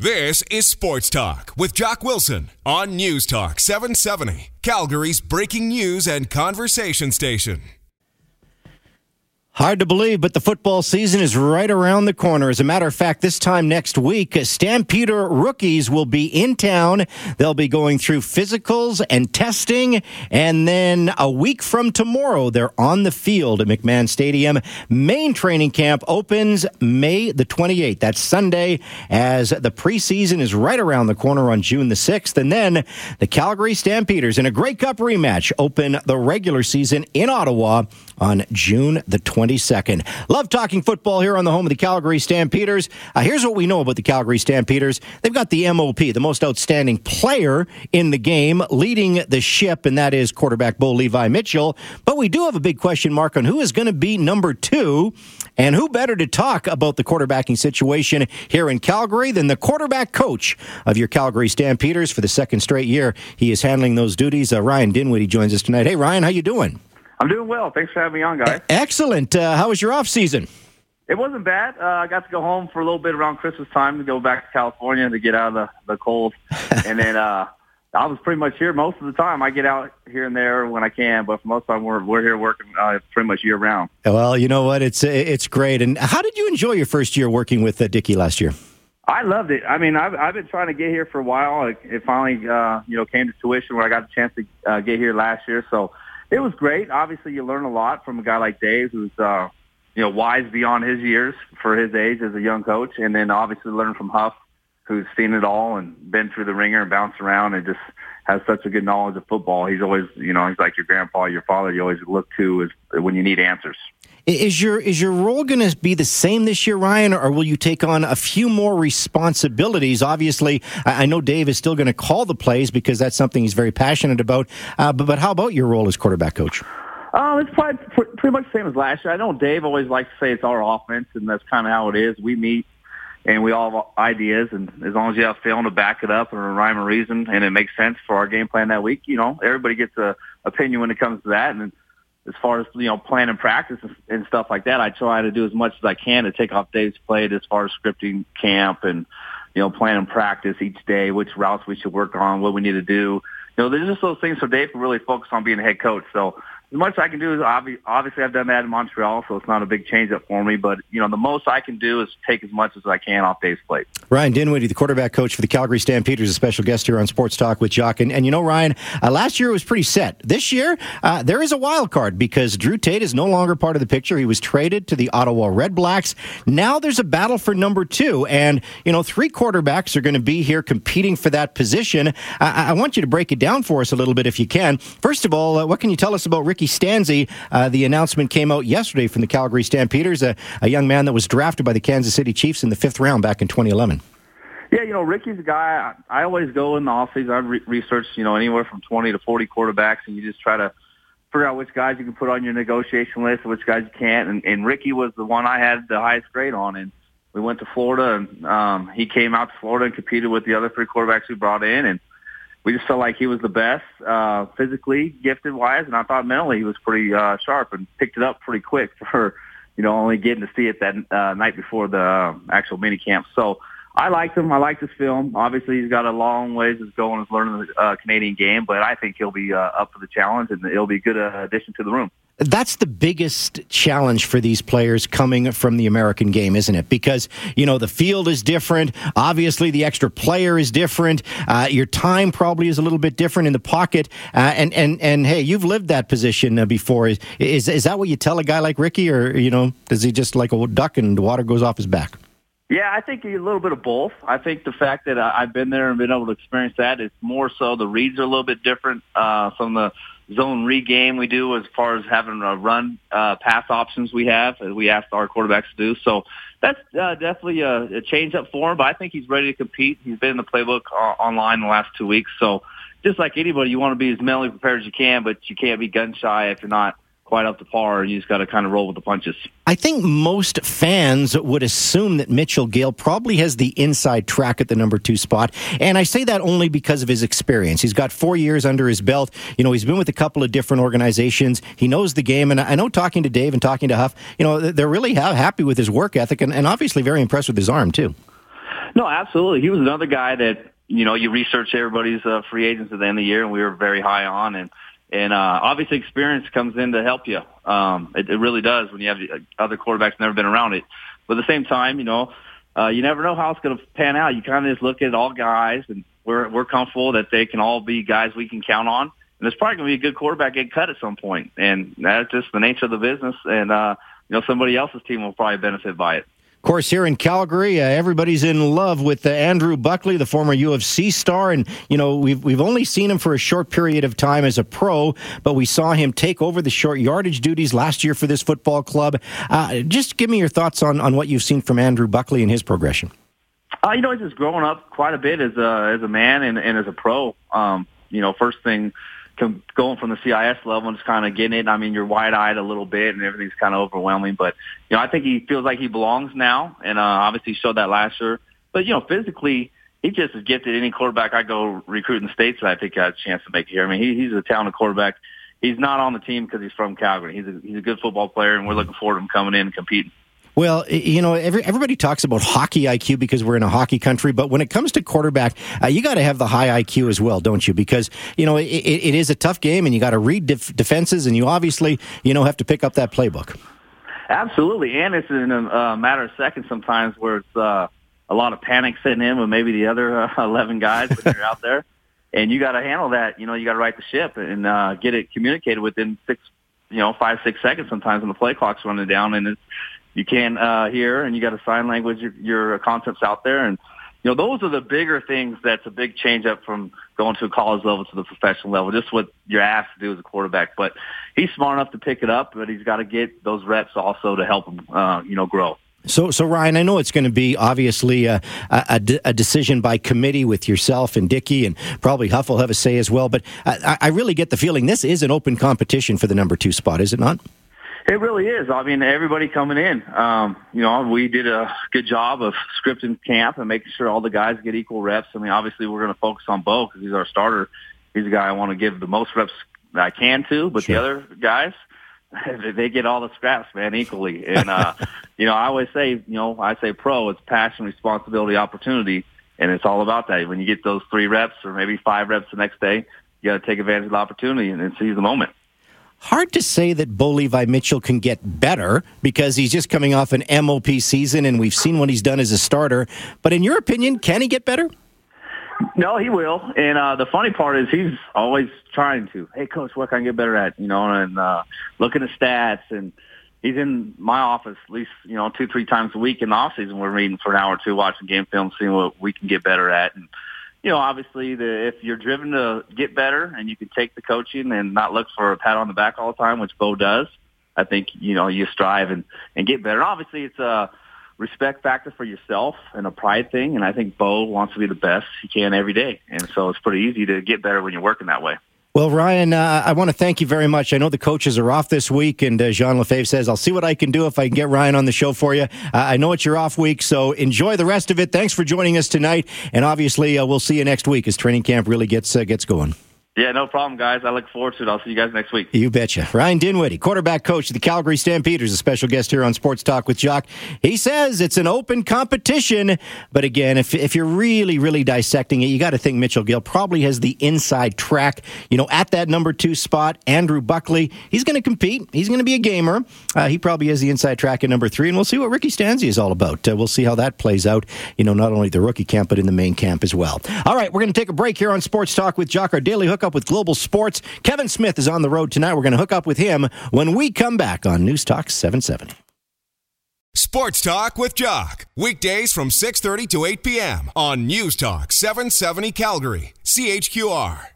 This is Sports Talk with Jock Wilson on News Talk 770, Calgary's breaking news and conversation station. Hard to believe, but the football season is right around the corner. As a matter of fact, this time next week, Stampeder rookies will be in town. They'll be going through physicals and testing, and then a week from tomorrow, they're on the field at McMahon Stadium. Main training camp opens May the 28th. That's Sunday, as the preseason is right around the corner on June the 6th. And then the Calgary Stampeders in a Grey Cup rematch open the regular season in Ottawa on June the 22nd. Love talking football here on the home of the Calgary Stampeders. Here's what we know about the Calgary Stampeders. They've got the MOP, the most outstanding player in the game, leading the ship, and that is quarterback Bo Levi Mitchell. But we do have a big question mark on who is going to be number two, and who better to talk about the quarterbacking situation here in Calgary than the quarterback coach of your Calgary Stampeders for the second straight year. He is handling those duties. Ryan Dinwiddie joins us tonight. Hey, Ryan, how you doing? I'm doing well. Thanks for having me on, guys. Excellent. How was your off season? It wasn't bad. I got to go home for a little bit around Christmas time to go back to California to get out of the cold. And then I was pretty much here most of the time. I get out here and there when I can, but for most of the time we're here working pretty much year round. Well, you know what? It's great. And how did you enjoy your first year working with Dickey last year? I loved it. I mean, I've been trying to get here for a while. It finally, came to fruition where I got the chance to get here last year. So. It was great. Obviously, you learn a lot from a guy like Dave, who's wise beyond his years for his age as a young coach, and then obviously learn from Huff, who's seen it all and been through the ringer and bounced around and just has such a good knowledge of football. He's always, he's like your grandpa, your father. You always look to when you need answers. Is your role going to be the same this year, Ryan, or will you take on a few more responsibilities? Obviously, I know Dave is still going to call the plays because that's something he's very passionate about. But how about your role as quarterback coach? It's probably pretty much the same as last year. I know Dave always likes to say it's our offense, and that's kind of how it is. We meet, and we all have ideas, and as long as you have film to back it up and a rhyme or reason, and it makes sense for our game plan that week, everybody gets an opinion when it comes to that, and then, as far as, plan and practice and stuff like that, I try to do as much as I can to take off Dave's plate as far as scripting camp and, plan and practice each day, which routes we should work on, what we need to do. There's just those things so Dave can really focus on being a head coach. So as much as I can do is obviously I've done that in Montreal, so it's not a big change-up for me. But, the most I can do is take as much as I can off Dave's plate. Ryan Dinwiddie, the quarterback coach for the Calgary Stampeders, a special guest here on Sports Talk with Jock. And Ryan, last year it was pretty set. This year, there is a wild card because Drew Tate is no longer part of the picture. He was traded to the Ottawa Red Blacks. Now there's a battle for number two. And, three quarterbacks are going to be here competing for that position. I want you to break it down for us a little bit if you can. First of all, what can you tell us about Ricky Stanzi? The announcement came out yesterday from the Calgary Stampeders, a young man that was drafted by the Kansas City Chiefs in the fifth round back in 2011. Yeah, Ricky's a guy, I always go in the offseason, I've researched, anywhere from 20 to 40 quarterbacks, and you just try to figure out which guys you can put on your negotiation list, which guys you can't, and Ricky was the one I had the highest grade on, and we went to Florida, and he came out to Florida and competed with the other three quarterbacks we brought in, and we just felt like he was the best physically, gifted-wise, and I thought mentally he was pretty sharp and picked it up pretty quick for, only getting to see it that night before the actual minicamp. So I liked him. I liked his film. Obviously, he's got a long ways to go and is learning the Canadian game, but I think he'll be up for the challenge, and he'll be a good addition to the room. That's the biggest challenge for these players coming from the American game, isn't it? Because, the field is different. Obviously, the extra player is different. Your time probably is a little bit different in the pocket. And hey, you've lived that position before. Is that what you tell a guy like Ricky? Or, does he just like a duck and the water goes off his back? Yeah, I think a little bit of both. I think the fact that I've been there and been able to experience that, it's more so the reads are a little bit different from the zone read game we do as far as having a run pass options we have, as we asked our quarterbacks to do. So that's definitely a change-up for him, but I think he's ready to compete. He's been in the playbook online the last 2 weeks. So just like anybody, you want to be as mentally prepared as you can, but you can't be gun-shy if you're not quite up to par. You just got to kind of roll with the punches. I think most fans would assume that Mitchell Gale probably has the inside track at the number two spot, and I say that only because of his experience. He's got 4 years under his belt. He's been with a couple of different organizations. He knows the game, and I know talking to Dave and talking to Huff, they're really happy with his work ethic and obviously very impressed with his arm, too. No, absolutely. He was another guy that, you know, you research everybody's free agents at the end of the year, and we were very high on. And obviously experience comes in to help you. It really does when you have other quarterbacks never been around it. But at the same time, you know, you never know how it's going to pan out. You kind of just look at all guys, and we're comfortable that they can all be guys we can count on. And there's probably going to be a good quarterback get cut at some point. And that's just the nature of the business. And, you know, somebody else's team will probably benefit by it. Of course, here in Calgary, everybody's in love with Andrew Buckley, the former UFC star. And, you know, we've only seen him for a short period of time as a pro, but we saw him take over the short yardage duties last year for this football club. Just give me your thoughts on what you've seen from Andrew Buckley and his progression. You know, he's just grown up quite a bit as a man and as a pro. You know, first thing, going from the CIS level and just kind of getting it. I mean, you're wide-eyed a little bit, and everything's kind of overwhelming. But, you know, I think he feels like he belongs now, and obviously showed that last year. But, you know, physically, he just is gifted. Any quarterback I go recruit in the States, I think I have a chance to make it here. I mean, he's a talented quarterback. He's not on the team because he's from Calgary. He's a good football player, and we're looking forward to him coming in and competing. Well, you know, everybody talks about hockey IQ because we're in a hockey country, but when it comes to quarterback, you got to have the high IQ as well, don't you? Because, you know, it is a tough game, and you got to read defenses, and you obviously, you know, have to pick up that playbook. Absolutely, and it's in a matter of seconds sometimes where it's a lot of panic sitting in with maybe the other 11 guys when you're out there, and you got to handle that. You know, you got to right the ship and get it communicated within 5, 6 seconds sometimes when the play clock's running down, and it's, you can't hear, and you got to sign language your concepts out there. And, you know, those are the bigger things. That's a big change up from going to a college level to the professional level, just what you're asked to do as a quarterback. But he's smart enough to pick it up, but he's got to get those reps also to help him, you know, grow. So Ryan, I know it's going to be obviously a decision by committee with yourself and Dickey, and probably Huff will have a say as well. But I really get the feeling this is an open competition for the number 2 spot, is it not? It really is. I mean, everybody coming in. You know, we did a good job of scripting camp and making sure all the guys get equal reps. I mean, obviously, we're going to focus on Bo because he's our starter. He's the guy I want to give the most reps I can to, but sure. The other guys, they get all the scraps, man, equally. And, you know, I always say, you know, I say pro, it's passion, responsibility, opportunity, and it's all about that. When you get those 3 reps or maybe 5 reps the next day, you got to take advantage of the opportunity and seize the moment. Hard to say that Bo Levi Mitchell can get better because he's just coming off an MOP season and we've seen what he's done as a starter. But in your opinion, can he get better? No, he will. And the funny part is he's always trying to. Hey, coach, what can I get better at? You know, and looking at stats. And he's in my office at least, you know, 2-3 times a week in the offseason. We're reading for an hour or 2, watching game film, seeing what we can get better at. And, you know, obviously, if you're driven to get better and you can take the coaching and not look for a pat on the back all the time, which Bo does, I think, you know, you strive and get better. And obviously, it's a respect factor for yourself and a pride thing, and I think Bo wants to be the best he can every day. And so it's pretty easy to get better when you're working that way. Well, Ryan, I want to thank you very much. I know the coaches are off this week, and Jean Lefebvre says, I'll see what I can do if I can get Ryan on the show for you. I know it's your off week, so enjoy the rest of it. Thanks for joining us tonight, and obviously we'll see you next week as training camp really gets going. Yeah, no problem, guys. I look forward to it. I'll see you guys next week. You betcha. Ryan Dinwiddie, quarterback coach of the Calgary Stampeders, a special guest here on Sports Talk with Jock. He says it's an open competition, but again, if you're really, really dissecting it, you got to think Mitchell Gale probably has the inside track. You know, at that number 2 spot, Andrew Buckley, he's going to compete. He's going to be a gamer. He probably has the inside track at number 3, and we'll see what Ricky Stanzi is all about. We'll see how that plays out, you know, not only the rookie camp, but in the main camp as well. All right, we're going to take a break here on Sports Talk with Jock, our daily hookup with Global Sports. Kevin Smith is on the road tonight. We're going to hook up with him when we come back on News Talk 770. Sports Talk with Jock. Weekdays from 6:30 to 8 p.m. on News Talk 770 Calgary, CHQR.